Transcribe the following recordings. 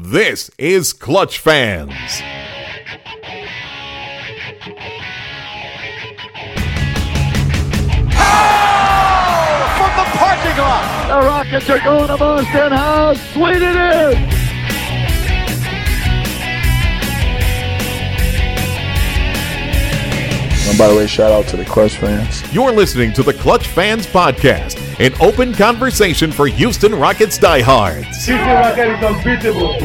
This is Clutch Fans. Oh! From the parking lot! The Rockets are going to Boston House. Sweet it is! And by the way, shout out to the Clutch Fans. You're listening to the Clutch Fans Podcast, an open conversation for Houston Rockets diehards. Houston Rockets is unbeatable.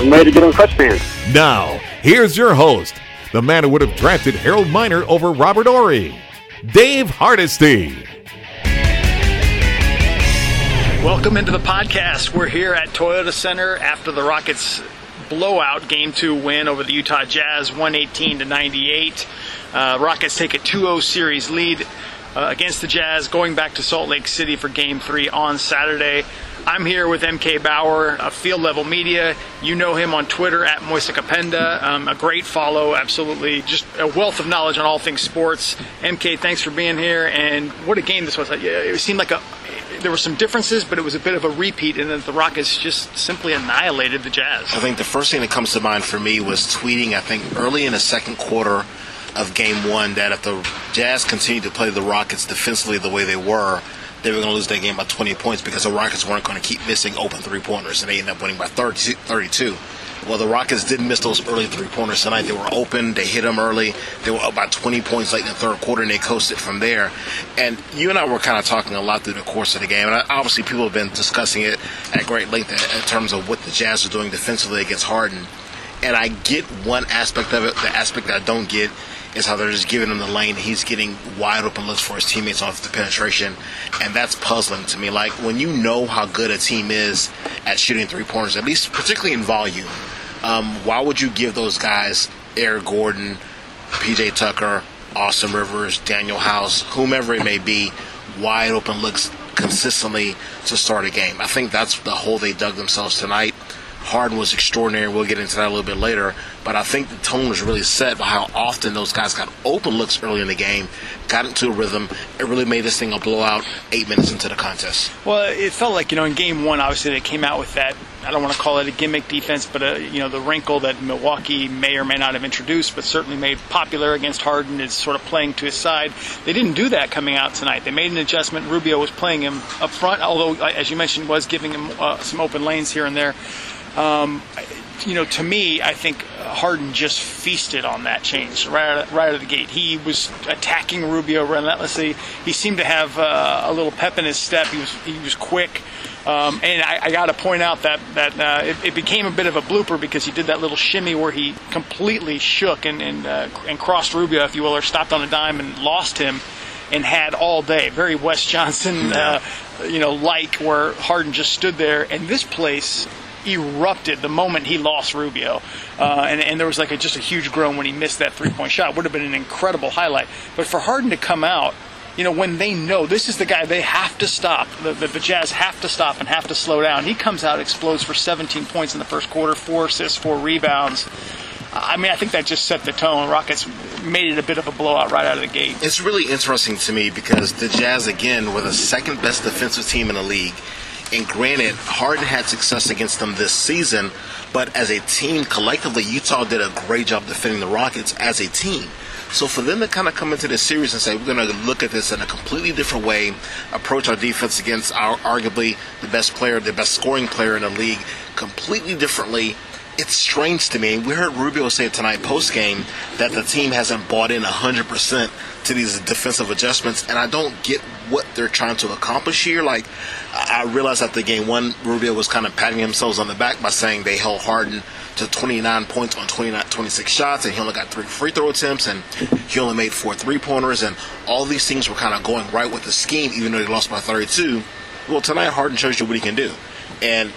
I'm ready to get on Clutch Fans. Now, here's your host, the man who would have drafted Harold Miner over Robert Horry, Dave Hardesty. Welcome into the podcast. We're here at Toyota Center after the Rockets' blowout Game 2 win over the Utah Jazz, 118-98. Rockets take a 2-0 series lead against the Jazz, going back to Salt Lake City for Game 3 on Saturday. I'm here with MK Bauer of Field Level Media. You know him on Twitter at Moisa Kapenda. A great follow, absolutely. Just a wealth of knowledge on all things sports. MK, thanks for being here. And what a game this was. It seemed like there were some differences, but it was a bit of a repeat, and that the Rockets just simply annihilated the Jazz. I think the first thing that comes to mind for me was tweeting, I think, early in the second quarter of Game 1, that if the Jazz continued to play the Rockets defensively the way they were going to lose that game by 20 points because the Rockets weren't going to keep missing open three-pointers, and they ended up winning by 32. Well, the Rockets didn't miss those early three-pointers tonight. They were open. They hit them early. They were up by 20 points late in the third quarter, and they coasted from there. And you and I were kind of talking a lot through the course of the game, and obviously people have been discussing it at great length in terms of what the Jazz are doing defensively against Harden. And I get one aspect of it. The aspect that I don't get is how they're just giving him the lane. He's getting wide open looks for his teammates off the penetration, and that's puzzling to me. Like, when you know how good a team is at shooting three-pointers, at least particularly in volume, why would you give those guys, Eric Gordon, P.J. Tucker, Austin Rivers, Daniel House, whomever it may be, wide open looks consistently to start a game? I think that's the hole they dug themselves tonight. Harden was extraordinary. We'll get into that a little bit later. But I think the tone was really set by how often those guys got open looks early in the game, got into a rhythm. It really made this thing a blowout 8 minutes into the contest. Well, it felt like, in Game 1, obviously, they came out with that, I don't want to call it a gimmick defense, but the wrinkle that Milwaukee may or may not have introduced, but certainly made popular against Harden, is sort of playing to his side. They didn't do that coming out tonight. They made an adjustment. Rubio was playing him up front, although, as you mentioned, was giving him some open lanes here and there. To me, I think Harden just feasted on that change right out of the gate. He was attacking Rubio relentlessly. He seemed to have a little pep in his step. He was quick. And I got to point out that it became a bit of a blooper because he did that little shimmy where he completely shook and crossed Rubio, if you will, or stopped on a dime and lost him, and had all day. Very Wes Johnson, where Harden just stood there. And this place erupted the moment he lost Rubio, and there was a huge groan when he missed that three-point shot. Would have been an incredible highlight. But for Harden to come out, when they know this is the guy they have to stop, the Jazz have to stop and have to slow down, he comes out, explodes for 17 points in the first quarter, 4 assists, 4 rebounds. I think that just set the tone. Rockets made it a bit of a blowout right out of the gate. It's really interesting to me because the Jazz, again, were the second-best defensive team in the league. And granted, Harden had success against them this season, but as a team, collectively, Utah did a great job defending the Rockets as a team. So for them to kind of come into this series and say, we're going to look at this in a completely different way, approach our defense against our arguably the best player, the best scoring player in the league completely differently, it's strange to me. We heard Rubio say tonight post-game that the team hasn't bought in 100% to these defensive adjustments, and I don't get what they're trying to accomplish here. I realized after Game 1, Rubio was kind of patting themselves on the back by saying they held Harden to 29 points on 26 shots, and he only got 3 free throw attempts, and he only made 4 three-pointers, and all these things were kind of going right with the scheme, even though they lost by 32. Well, tonight Harden shows you what he can do. And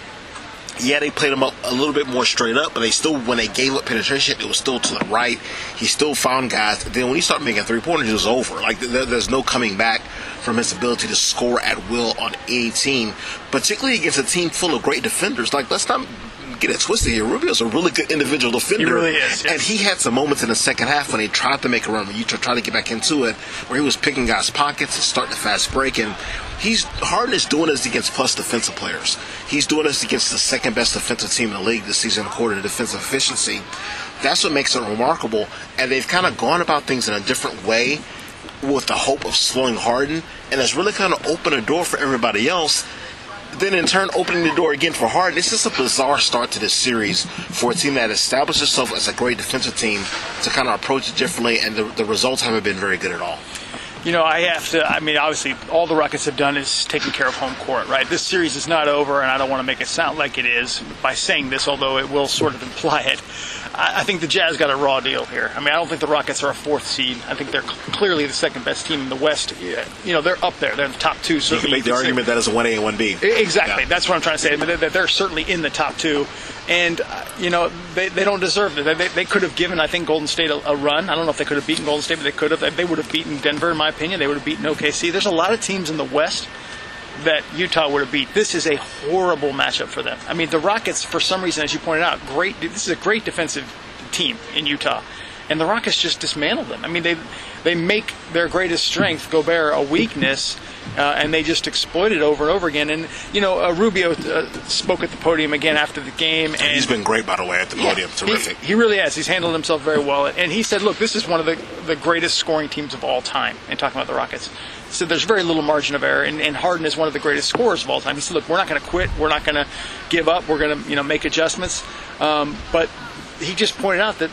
yeah, they played him up a little bit more straight up, but they still, when they gave up penetration, it was still to the right. He still found guys. Then when he started making three-pointers, it was over. There's no coming back from his ability to score at will on any team, particularly against a team full of great defenders. Let's not don't get it twisted here. Rubio's a really good individual defender. He really is. Yes. And he had some moments in the second half when he tried to make a run, when you tried to get back into it, where he was picking guys' pockets and starting a fast break. And Harden is doing this against plus defensive players. He's doing this against the second best defensive team in the league this season according to defensive efficiency. That's what makes it remarkable. And they've kind of gone about things in a different way with the hope of slowing Harden. And it's really kind of opened a door for everybody else. Then in turn opening the door again for Harden. It's just a bizarre start to this series for a team that established itself as a great defensive team to kind of approach it differently, and the results haven't been very good at all. You know, obviously all the Rockets have done is taken care of home court, right? This series is not over, and I don't want to make it sound like it is by saying this, although it will sort of imply it. I think the Jazz got a raw deal here. I mean, I don't think the Rockets are a fourth seed. I think they're clearly the second best team in the West. You know, they're up there. They're in the top two. So you can make the argument that it's a 1A and 1B. Exactly. Yeah. That's what I'm trying to say. I mean, they're certainly in the top two. And, you know, they don't deserve it. They could have given, I think, Golden State a run. I don't know if they could have beaten Golden State, but they could have. They would have beaten Denver, in my opinion. They would have beaten OKC. There's a lot of teams in the West that Utah would have beat. This is a horrible matchup for them. I mean, the Rockets, for some reason, as you pointed out, this is a great defensive team in Utah. And the Rockets just dismantled them. I mean, they make their greatest strength, Gobert, a weakness, and they just exploit it over and over again. And, you know, Rubio spoke at the podium again after the game. And he's been great, by the way, at the podium. Terrific. He really has. He's handled himself very well. And he said, look, this is one of the greatest scoring teams of all time, and talking about the Rockets. So there's very little margin of error, and Harden is one of the greatest scorers of all time. He said, look, we're not going to quit. We're not going to give up. We're going to, you know, make adjustments. But he just pointed out that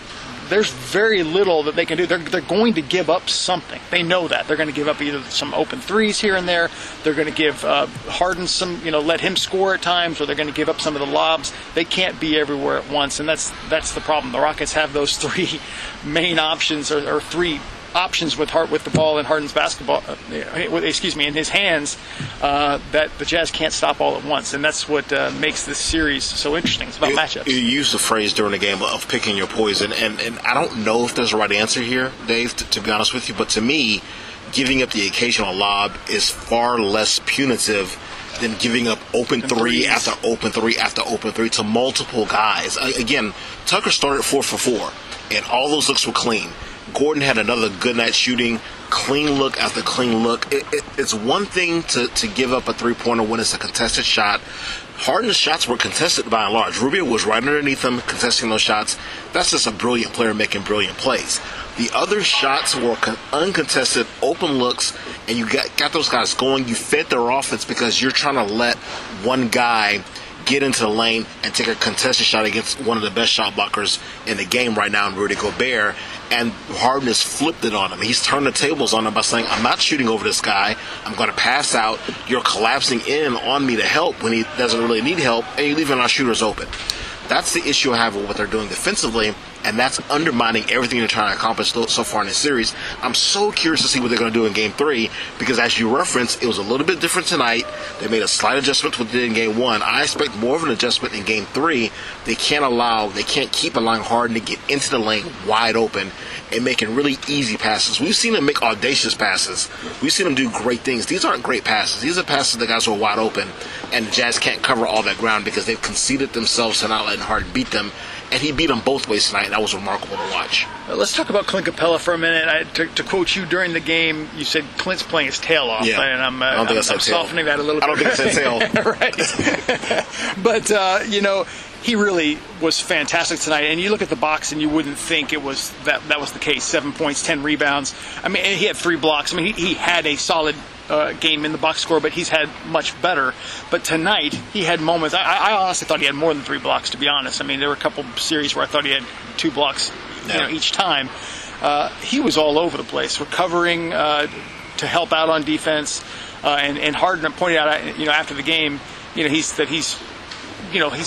there's very little that they can do. They're going to give up something. They know that. They're going to give up either some open threes here and there. They're going to give Harden some, you know, let him score at times, or they're going to give up some of the lobs. They can't be everywhere at once, and that's the problem. The Rockets have those three main options, or three options with the ball in Harden's basketball, in his hands, that the Jazz can't stop all at once, and that's what makes this series so interesting. It's about matchups. You used the phrase during the game of picking your poison, and I don't know if there's a right answer here, Dave, to be honest with you, but to me, giving up the occasional lob is far less punitive than giving up open three after open three after open three to multiple guys. Again, Tucker started 4 for 4, and all those looks were clean. Gordon had another good night shooting, clean look after clean look. It's one thing to give up a three-pointer when it's a contested shot. Harden's shots were contested by and large. Rubio was right underneath him contesting those shots. That's just a brilliant player making brilliant plays. The other shots were uncontested, open looks, and you got those guys going. You fed their offense because you're trying to let one guy get into the lane and take a contested shot against one of the best shot blockers in the game right now in Rudy Gobert, and Harden has flipped it on him. He's turned the tables on him by saying, I'm not shooting over this guy. I'm going to pass out. You're collapsing in on me to help when he doesn't really need help, and you're leaving our shooters open. That's the issue I have with what they're doing defensively, and that's undermining everything they're trying to accomplish so far in this series. I'm so curious to see what they're going to do in Game 3, because as you referenced, it was a little bit different tonight. They made a slight adjustment to what they did in Game 1. I expect more of an adjustment in Game 3. They can't keep allowing Harden to get into the lane wide open and making really easy passes. We've seen them make audacious passes. We've seen them do great things. These aren't great passes. These are passes that guys who are wide open, and the Jazz can't cover all that ground because they've conceded themselves to not letting Harden beat them. And he beat them both ways tonight, and that was remarkable to watch. Let's talk about Clint Capella for a minute. To quote you during the game, you said Clint's playing his tail off, yeah. And I'm softening that a little bit. I don't think it's a tail. Right. But, you know, he really was fantastic tonight. And you look at the box, and you wouldn't think it was that was the case. 7 points, 10 rebounds. I mean, and he had 3 blocks. I mean, he had a solid game in the box score, but he's had much better. But tonight, he had moments. I honestly thought he had more than 3 blocks, to be honest. I mean, there were a couple series where I thought he had 2 blocks each time. He was all over the place, recovering to help out on defense. And Harden pointed out, you know, after the game, you know, he's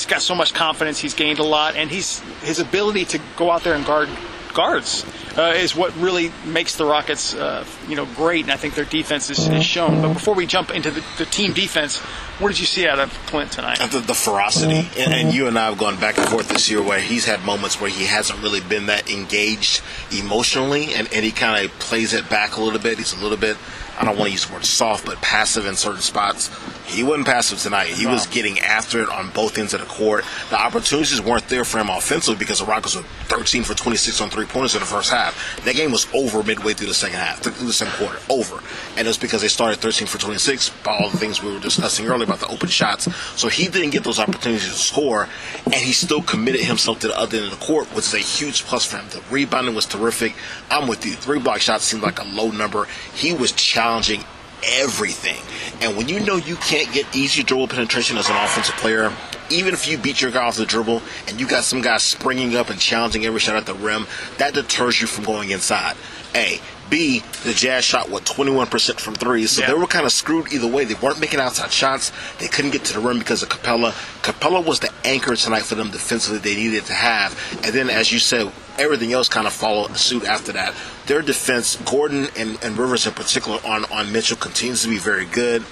got so much confidence. He's gained a lot, and his ability to go out there and guard guards is what really makes the Rockets, great. And I think their defense is shown. But before we jump into the team defense, what did you see out of Clint tonight? The ferocity. And you and I have gone back and forth this year where he's had moments where he hasn't really been that engaged emotionally, and he kind of plays it back a little bit. He's a little bit, I don't want to use the word soft, but passive in certain spots. He wasn't passive tonight. He was getting after it on both ends of the court. The opportunities weren't there for him offensively because the Rockets were 13 for 26 on three-pointers in the first half. That game was over midway through the second half, through the second quarter, over. And it was because they started 13 for 26 by all the things we were discussing earlier about the open shots. So he didn't get those opportunities to score, and he still committed himself to the other end of the court, which is a huge plus for him. The rebounding was terrific. I'm with you. 3 block shots seemed like a low number. He was challenging everything. And when you know you can't get easy dribble penetration as an offensive player, even if you beat your guy off the dribble and you got some guy springing up and challenging every shot at the rim, that deters you from going inside. A. B, the Jazz shot, 21% from threes. So they were kind of screwed either way. They weren't making outside shots. They couldn't get to the rim because of Capella. Capella was the anchor tonight for them defensively they needed to have. And then, as you said, everything else kind of followed suit after that. Their defense, Gordon and Rivers in particular, on Mitchell continues to be very good.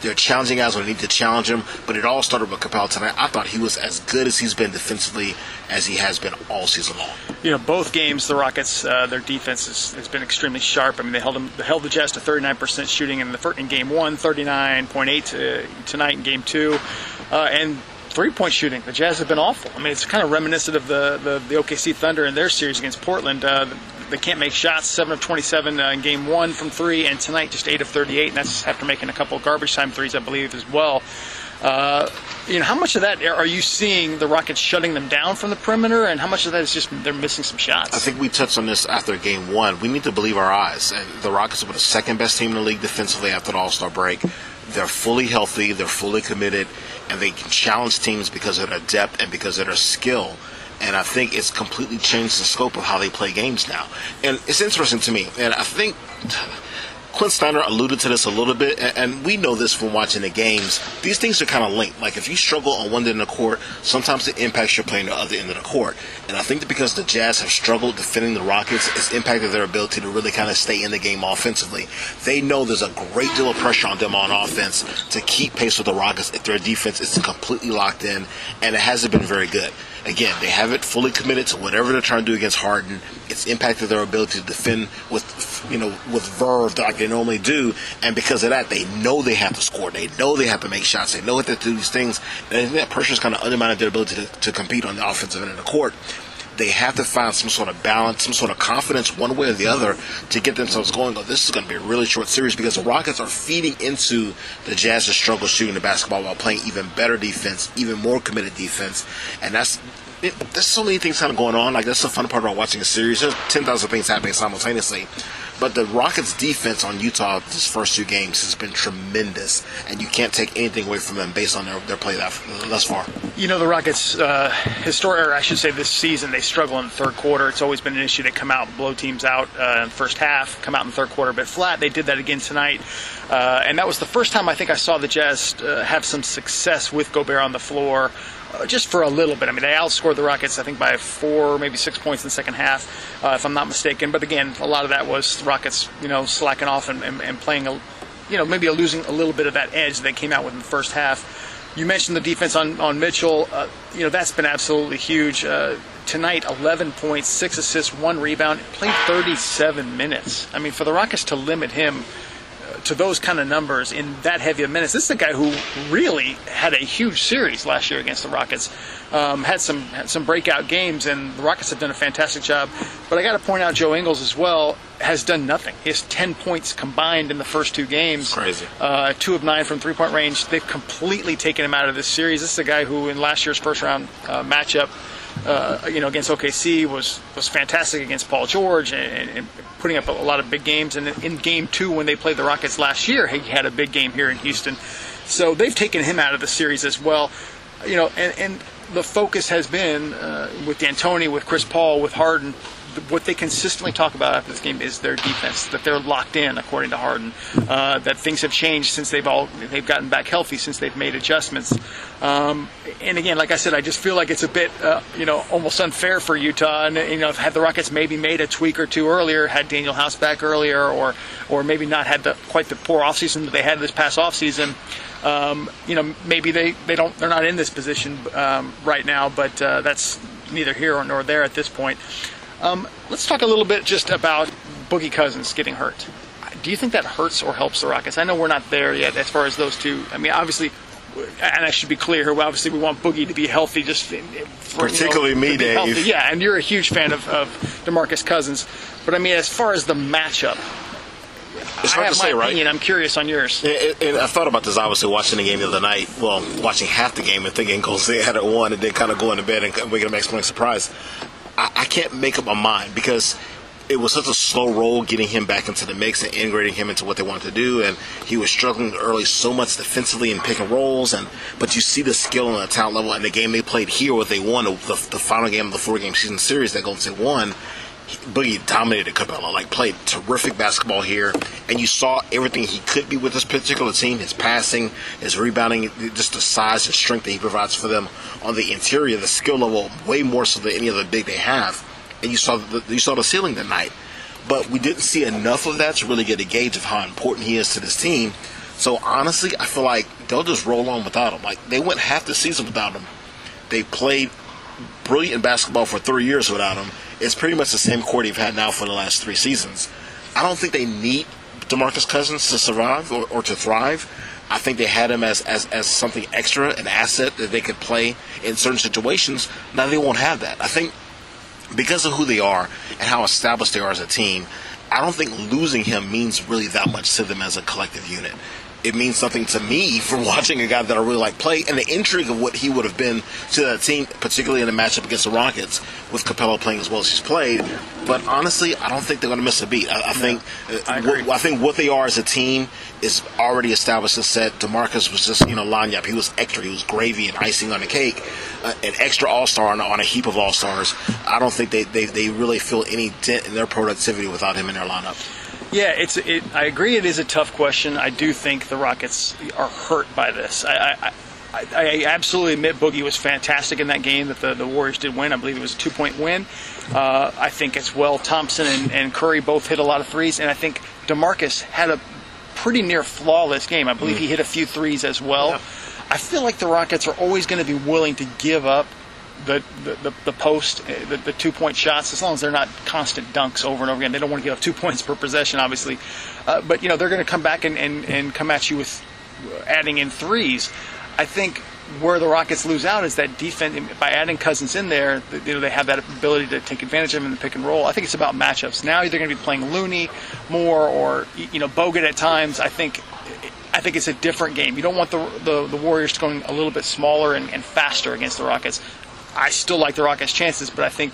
They're challenging guys when they need to challenge him, but it all started with Capella tonight. I thought he was as good as he's been defensively as he has been all season long. You know, both games, the Rockets, their defense has been extremely sharp. I mean, they held the Jazz to 39% shooting in Game 1, 39.8 tonight in Game 2. And three-point shooting, the Jazz have been awful. I mean, it's kind of reminiscent of the OKC Thunder in their series against Portland. They can't make shots, 7 of 27 in Game 1 from 3, and tonight just 8 of 38, and that's after making a couple of garbage time threes, I believe, as well. How much of that are you seeing the Rockets shutting them down from the perimeter, and how much of that is just they're missing some shots? I think we touched on this after Game 1. We need to believe our eyes. And the Rockets were the second-best team in the league defensively after the All-Star break. They're fully healthy, they're fully committed, and they can challenge teams because of their depth and because of their skill. And I think it's completely changed the scope of how they play games now. And it's interesting to me. And I think Quin Snyder alluded to this a little bit, and we know this from watching the games. These things are kind of linked. Like, if you struggle on one end of the court, sometimes it impacts your play on the other end of the court. And I think that because the Jazz have struggled defending the Rockets, it's impacted their ability to really kind of stay in the game offensively. They know there's a great deal of pressure on them on offense to keep pace with the Rockets if their defense is completely locked in, and it hasn't been very good. Again, they haven't fully committed to whatever they're trying to do against Harden. It's impacted their ability to defend with verve like they normally do, and because of that, they know they have to score. They know they have to make shots. They know they have to do these things, and I think that pressure is kind of undermining their ability to compete on the offensive end of the court. They have to find some sort of balance, some sort of confidence one way or the other to get themselves going. Oh, this is going to be a really short series because the Rockets are feeding into the Jazz's struggle shooting the basketball while playing even better defense, even more committed defense. And there's so many things kind of going on. Like, that's the fun part about watching a series. There's 10,000 things happening simultaneously. But the Rockets' defense on Utah this first 2 games has been tremendous, and you can't take anything away from them based on their play thus far. You know, the Rockets, this season, they struggle in the third quarter. It's always been an issue. They come out and blow teams out in the first half, come out in the third quarter a bit flat. They did that again tonight. And that was the first time I think I saw the Jazz have some success with Gobert on the floor. Just for a little bit. I mean, they outscored the Rockets, I think, by 4, maybe 6 points in the second half, if I'm not mistaken. But again, a lot of that was the Rockets, slacking off and playing, maybe losing a little bit of that edge they came out with in the first half. You mentioned the defense on Mitchell. That's been absolutely huge. Tonight, 11 points, 6 assists, 1 rebound. Played 37 minutes. I mean, for the Rockets to limit him to those kind of numbers in that heavy of minutes. This is a guy who really had a huge series last year against the Rockets. Had some breakout games, and the Rockets have done a fantastic job. But I got to point out Joe Ingles as well has done nothing. He has 10 points combined in the first 2 games. Crazy. 2 of 9 from three-point range. They've completely taken him out of this series. This is a guy who in last year's first-round matchup, against OKC was fantastic against Paul George and putting up a lot of big games. And in Game 2, when they played the Rockets last year, he had a big game here in Houston. So they've taken him out of the series as well. And the focus has been with D'Antoni, with Chris Paul, with Harden, what they consistently talk about after this game is their defense, that they're locked in, according to Harden, that things have changed since they've gotten back healthy, since they've made adjustments. And again, like I said, I just feel like it's a bit, almost unfair for Utah. And, had the Rockets maybe made a tweak or two earlier, had Daniel House back earlier, or maybe not had quite the poor offseason that they had this past offseason, maybe they're not in this position right now, but that's neither here nor there at this point. Let's talk a little bit just about Boogie Cousins getting hurt. Do you think that hurts or helps the Rockets? I know we're not there yet as far as those two. I mean, obviously, and I should be clear, obviously we want Boogie to be healthy. Just for, particularly me, Dave. Healthy. Yeah, and you're a huge fan of DeMarcus Cousins. But, I mean, as far as the matchup, it's hard to say, right? I'm curious on yours. And I thought about this, obviously, watching the game the other night. Well, watching half the game and thinking Golden State had it won, and then kind of going to bed and waking up next morning surprised. I can't make up my mind because it was such a slow roll getting him back into the mix and integrating him into what they wanted to do, and he was struggling early so much defensively in pick and rolls. But you see the skill and the talent level, and the game they played here, what they won, the final game of the 4-game season series that Golden State won. Boogie dominated Capella, played terrific basketball here, and you saw everything he could be with this particular team, his passing, his rebounding, just the size and strength that he provides for them on the interior, the skill level, way more so than any other big they have, and you saw the ceiling tonight. But we didn't see enough of that to really get a gauge of how important he is to this team, so honestly, I feel like they'll just roll on without him. They went half the season without him. They played brilliant basketball for 3 years without him. It's pretty much the same core they've had now for the last 3 seasons. I don't think they need DeMarcus Cousins to survive or to thrive. I think they had him as something extra, an asset that they could play in certain situations. Now they won't have that. I think because of who they are and how established they are as a team, I don't think losing him means really that much to them as a collective unit. It means something to me from watching a guy that I really like play, and the intrigue of what he would have been to that team, particularly in a matchup against the Rockets with Capella playing as well as he's played. But honestly, I don't think they're going to miss a beat. I think what they are as a team is already established and set. DeMarcus was just lineup. He was extra. He was gravy and icing on the cake, an extra all-star on a heap of all-stars. I don't think they really feel any dent in their productivity without him in their lineup. Yeah, I agree. It is a tough question. I do think the Rockets are hurt by this. I absolutely admit Boogie was fantastic in that game that the Warriors did win. I believe it was a 2-point win. I think as well Thompson and Curry both hit a lot of threes, and I think DeMarcus had a pretty near flawless game. I believe he hit a few threes as well. Yeah. I feel like the Rockets are always going to be willing to give up the post, the 2-point shots, as long as they're not constant dunks over and over again. They don't want to give up 2 points per possession, obviously. But, they're going to come back and come at you with adding in threes. I think where the Rockets lose out is that defense. By adding Cousins in there, they have that ability to take advantage of him in the pick and roll. I think it's about matchups. Now they're going to be playing Looney more or, Bogut at times. I think it's a different game. You don't want the Warriors going a little bit smaller and faster against the Rockets. I still like the Rockets' chances, but I think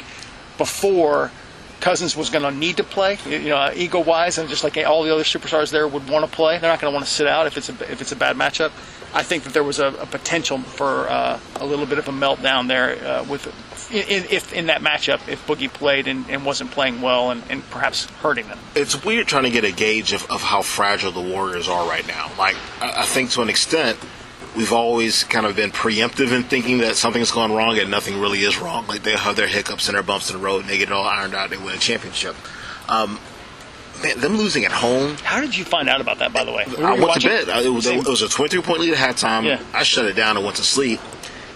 before Cousins was going to need to play, ego-wise, and just like all the other superstars there would want to play. They're not going to want to sit out if it's a bad matchup. I think that there was a potential for a little bit of a meltdown there in that matchup if Boogie played and wasn't playing well and perhaps hurting them. It's weird trying to get a gauge of how fragile the Warriors are right now. I think to an extent, we've always kind of been preemptive in thinking that something's gone wrong and nothing really is wrong. They have their hiccups and their bumps in the road, and they get it all ironed out, they win a championship. Them losing at home. How did you find out about that, by the way? I went to bed. It was a 23-point lead at halftime. Yeah. I shut it down and went to sleep.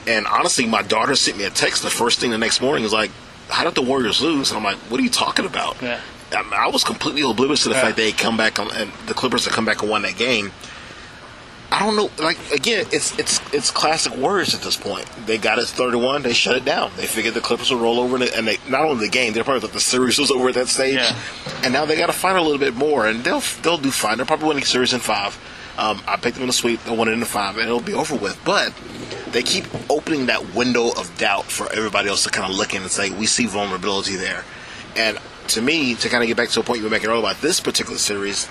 And honestly, my daughter sent me a text the first thing the next morning. It was like, how did the Warriors lose? And I'm like, what are you talking about? Yeah. I was completely oblivious to the fact they had come back and the Clippers had come back and won that game. I don't know. Again, it's classic Warriors at this point. They got it 31. They shut it down. They figured the Clippers would roll over, and they not only the game, they probably thought the series was over at that stage. Yeah. And now they got to fight a little bit more, and they'll do fine. They'll probably win the series in 5. I picked them in the sweep. They won it in 5, and it'll be over with. But they keep opening that window of doubt for everybody else to kind of look in and say, we see vulnerability there. And to me, to kind of get back to a point you were making earlier about this particular series,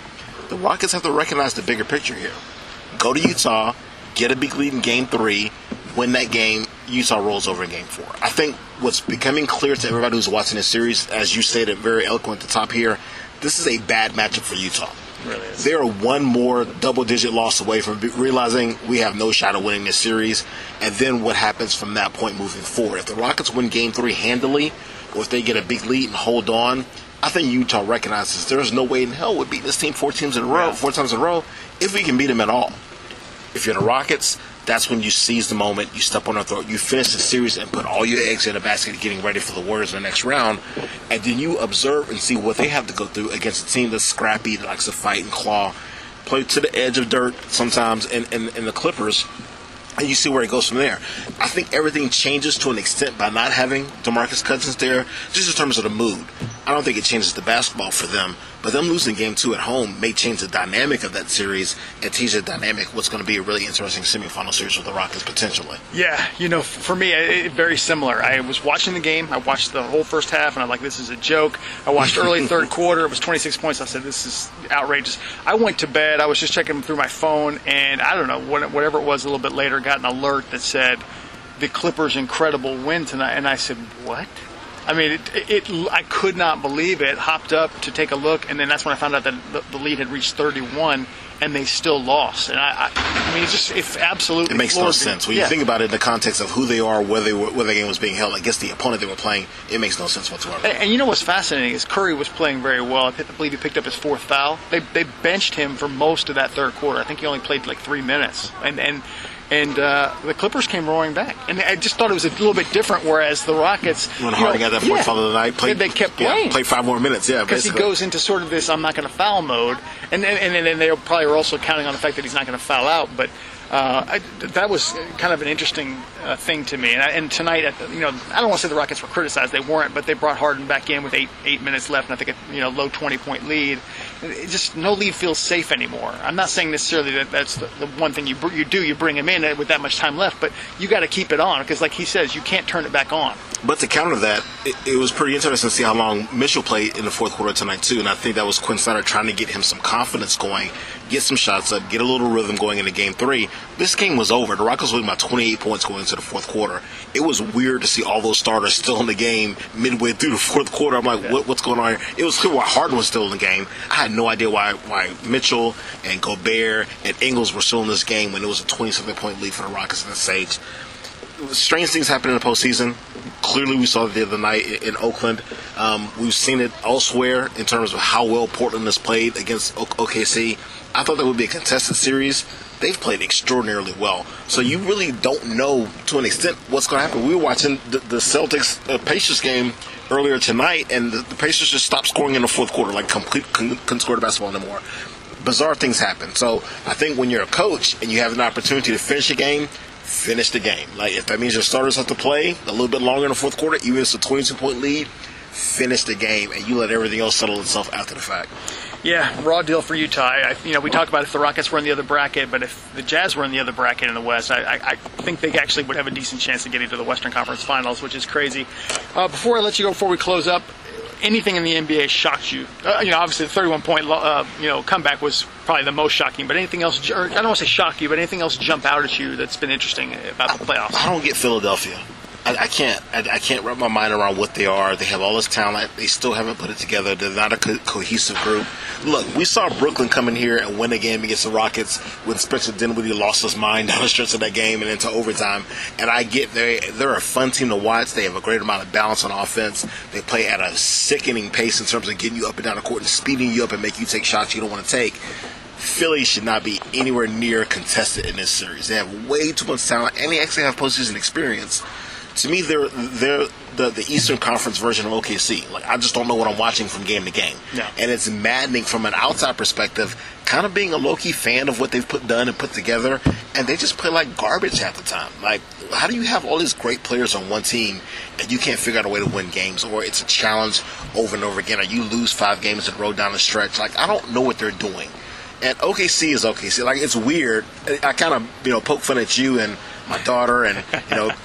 the Rockets have to recognize the bigger picture here. Go to Utah, get a big lead in Game 3, win that game, Utah rolls over in Game 4. I think what's becoming clear to everybody who's watching this series, as you stated very eloquent at the top here, this is a bad matchup for Utah. It really is. They are one more double-digit loss away from realizing we have no shot at winning this series, and then what happens from that point moving forward. If the Rockets win Game 3 handily, or if they get a big lead and hold on, I think Utah recognizes there's no way in hell we'll beat this team four times in a row, if we can beat them at all. If you're the Rockets, that's when you seize the moment, you step on their throat, you finish the series and put all your eggs in a basket getting ready for the Warriors in the next round, and then you observe and see what they have to go through against a team that's scrappy, that likes to fight and claw, play to the edge of dirt sometimes in the Clippers, and you see where it goes from there. I think everything changes to an extent by not having DeMarcus Cousins there, just in terms of the mood. I don't think it changes the basketball for them, but them losing Game 2 at home may change the dynamic of that series and teach the dynamic what's going to be a really interesting semifinal series with the Rockets potentially. Yeah, you know, for me, it's very similar. I was watching the game. I watched the whole first half, and I'm like, this is a joke. I watched early third quarter. It was 26 points. I said, this is outrageous. I went to bed. I was just checking through my phone, and I don't know, whatever it was a little bit later, got an alert that said, the Clippers' incredible win tonight. And I said, what? I mean, I could not believe it. Hopped up to take a look, and then that's when I found out that the lead had reached 31, and they still lost. And I mean, it's absolutely. It makes no sense when you think about it in the context of who they are, where the game was being held against the opponent they were playing. It makes no sense whatsoever. And you know what's fascinating is Curry was playing very well. I believe he picked up his fourth foul. They benched him for most of that third quarter. I think he only played like 3 minutes, and the Clippers came roaring back. And I just thought it was a little bit different, whereas the Rockets... When Harden got that fourth foul of the night, they kept playing. Yeah, played 5 more minutes, yeah. Because he goes into sort of this, I'm not going to foul mode. And then they probably were also counting on the fact that he's not going to foul out. But that was kind of an interesting thing to me. And tonight, you know, I don't want to say the Rockets were criticized. They weren't, but they brought Harden back in with eight minutes left, and I think a low 20-point lead. It just no lead feels safe anymore. I'm not saying necessarily that that's the one thing you bring him in with that much time left, but you got to keep it on because, like he says, you can't turn it back on. But to counter that, it was pretty interesting to see how long Mitchell played in the fourth quarter tonight too, and I think that was Quin Snyder trying to get him some confidence going, get some shots up, get a little rhythm going into Game 3. This game was over. The Rockets were winning by 28 points going into the fourth quarter. It was weird to see all those starters still in the game midway through the fourth quarter. I'm like, what's going on here? It was clear why Harden was still in the game. I had no idea why Mitchell and Gobert and Ingles were still in this game when it was a 27-point lead for the Rockets in the Sage. Strange things happen in the postseason. Clearly, we saw it the other night in Oakland. We've seen it elsewhere in terms of how well Portland has played against OKC. I thought that would be a contested series. They've played extraordinarily well. So you really don't know, to an extent, what's going to happen. We were watching the Celtics-Pacers game earlier tonight, and the Pacers just stopped scoring in the fourth quarter, like couldn't score the basketball anymore. Bizarre things happen. So I think when you're a coach and you have an opportunity to finish a game, finish the game. Like, if that means your starters have to play a little bit longer in the fourth quarter, even if it's a 22-point lead, finish the game, and you let everything else settle itself after the fact. Yeah, raw deal for Utah. We talk about if the Rockets were in the other bracket, but if the Jazz were in the other bracket in the West, I think they actually would have a decent chance of getting to the Western Conference Finals, which is crazy. Before I let you go, before we close up, anything in the NBA shocked you? Obviously the 31-point comeback was probably the most shocking, but anything else, or I don't want to say shock you, but anything else jump out at you that's been interesting about the playoffs? I don't get Philadelphia. I can't wrap my mind around what they are. They have all this talent. They still haven't put it together. They're not a cohesive group. Look, we saw Brooklyn come in here and win a game against the Rockets when Spencer Dinwiddie lost his mind down the stretch of that game and into overtime. And I get they're a fun team to watch. They have a great amount of balance on offense. They play at a sickening pace in terms of getting you up and down the court and speeding you up and make you take shots you don't want to take. Philly should not be anywhere near contested in this series. They have way too much talent, and they actually have postseason experience. To me, they're the Eastern Conference version of OKC. Like, I just don't know what I'm watching from game to game. No. And it's maddening from an outside perspective, kind of being a low-key fan of what they've put together, and they just play like garbage half the time. Like, how do you have all these great players on one team and you can't figure out a way to win games, or it's a challenge over and over again, or you lose 5 games in a row down the stretch? Like, I don't know what they're doing. And OKC is OKC. Like, it's weird. I kind of, poke fun at you and my daughter, and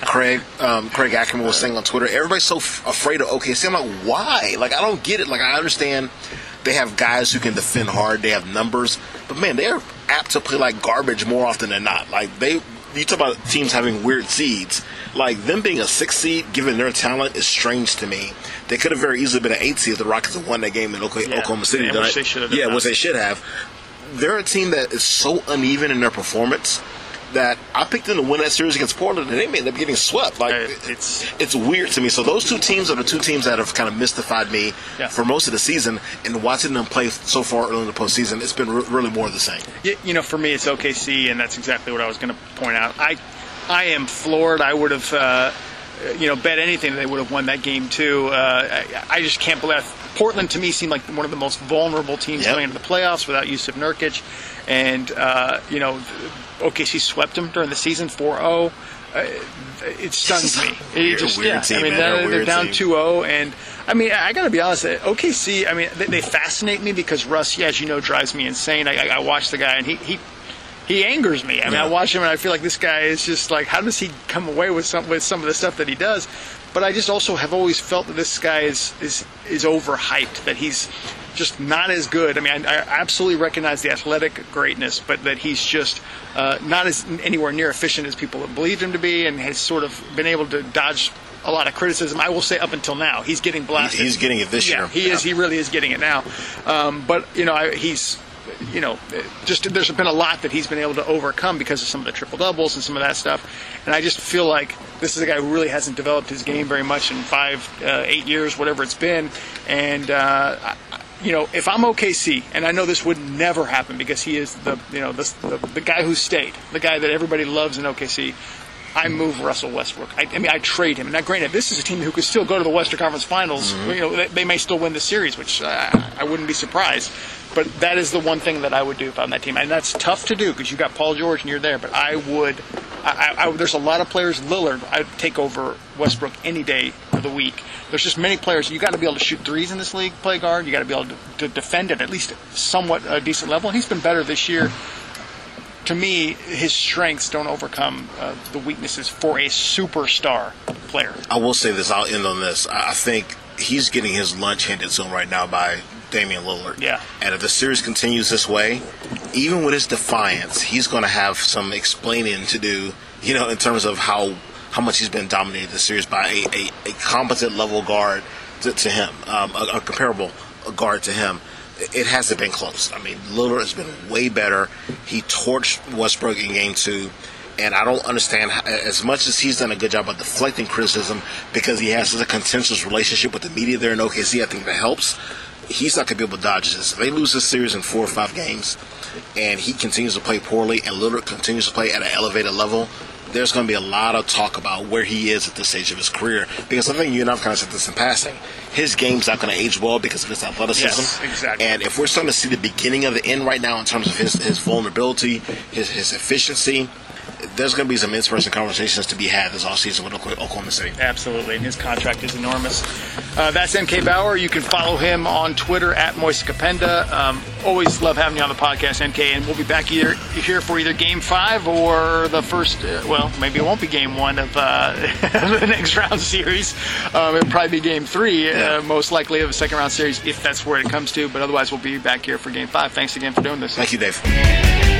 Craig Ackerman was saying on Twitter, everybody's so afraid of OKC. I'm like, why? Like, I don't get it. Like, I understand they have guys who can defend hard, they have numbers, but man, they're apt to play like garbage more often than not. Like, they you talk about teams having weird seeds. Like, them being a 6 seed, given their talent, is strange to me. They could have very easily been an 8 seed if the Rockets had won that game in Oklahoma City tonight. Which they should have. They're a team that is so uneven in their performance that I picked them to win that series against Portland, and they may end up getting swept. Like, it's weird to me. So those two teams are the two teams that have kind of mystified me for most of the season. And watching them play so far early in the postseason, it's been really more of the same. You know, for me, it's OKC, and that's exactly what I was going to point out. I am floored. I would have, bet anything that they would have won that game too. I just can't believe Portland to me seemed like one of the most vulnerable teams going into the playoffs without Yusuf Nurkic, and OKC swept them during the season 4-0. It stuns me. It just they're down 2-0, and I mean, I got to be honest. OKC, I mean, they fascinate me because Russ, as you know, drives me insane. I watch the guy, and he angers me. I mean, I watch him, and I feel like this guy is just like, how does he come away with some of the stuff that he does? But I just also have always felt that this guy is overhyped, that he's just not as good. I mean, I absolutely recognize the athletic greatness, but that he's just not as anywhere near efficient as people have believed him to be, and has sort of been able to dodge a lot of criticism. I will say, up until now, he's getting blasted. He's getting it this year. He is. He really is getting it now. But he's. Just there's been a lot that he's been able to overcome because of some of the triple doubles and some of that stuff, and I just feel like this is a guy who really hasn't developed his game very much in 5, 8 years, whatever it's been. And if I'm OKC, and I know this would never happen because he is the guy who stayed, the guy that everybody loves in OKC, I move Russell Westbrook. I trade him. Now, granted, this is a team who could still go to the Western Conference Finals. Mm-hmm. They may still win the series, which I wouldn't be surprised. But that is the one thing that I would do if I'm that team. And that's tough to do because you've got Paul George and you're there. But I would there's a lot of players. Lillard, I'd take over Westbrook any day of the week. There's just many players. You got to be able to shoot threes in this league, play guard. You got to be able to defend at least somewhat a decent level. And he's been better this year. To me, his strengths don't overcome the weaknesses for a superstar player. I will say this. I'll end on this. I think he's getting his lunch handed to him right now by Damian Lillard. Yeah. And if the series continues this way, even with his defiance, he's going to have some explaining to do, in terms of how much he's been dominated this series by a competent level guard to him, a comparable guard to him. It hasn't been close. I mean, Lillard has been way better. He torched Westbrook in Game 2, and I don't understand, as much as he's done a good job of deflecting criticism because he has such a contentious relationship with the media there in OKC, I think that helps. He's not going to be able to dodge this. If they lose this series in 4 or 5 games, and he continues to play poorly, and Lillard continues to play at an elevated level, there's going to be a lot of talk about where he is at this stage of his career. Because I think you and I have kind of said this in passing. His game's not going to age well because of his athleticism. Yes, exactly. And if we're starting to see the beginning of the end right now in terms of his vulnerability, his efficiency, there's going to be some in-person conversations to be had this offseason with Oklahoma City. Absolutely, and his contract is enormous. That's MK Bauer. You can follow him on Twitter at Moisa Kapenda. Always love having you on the podcast, MK, and we'll be back here for either Game 5 or the first, maybe it won't be Game 1 of the next round series. It'll probably be Game 3, most likely, of the second round series, if that's where it comes to. But otherwise, we'll be back here for Game 5. Thanks again for doing this. Thank you, Dave.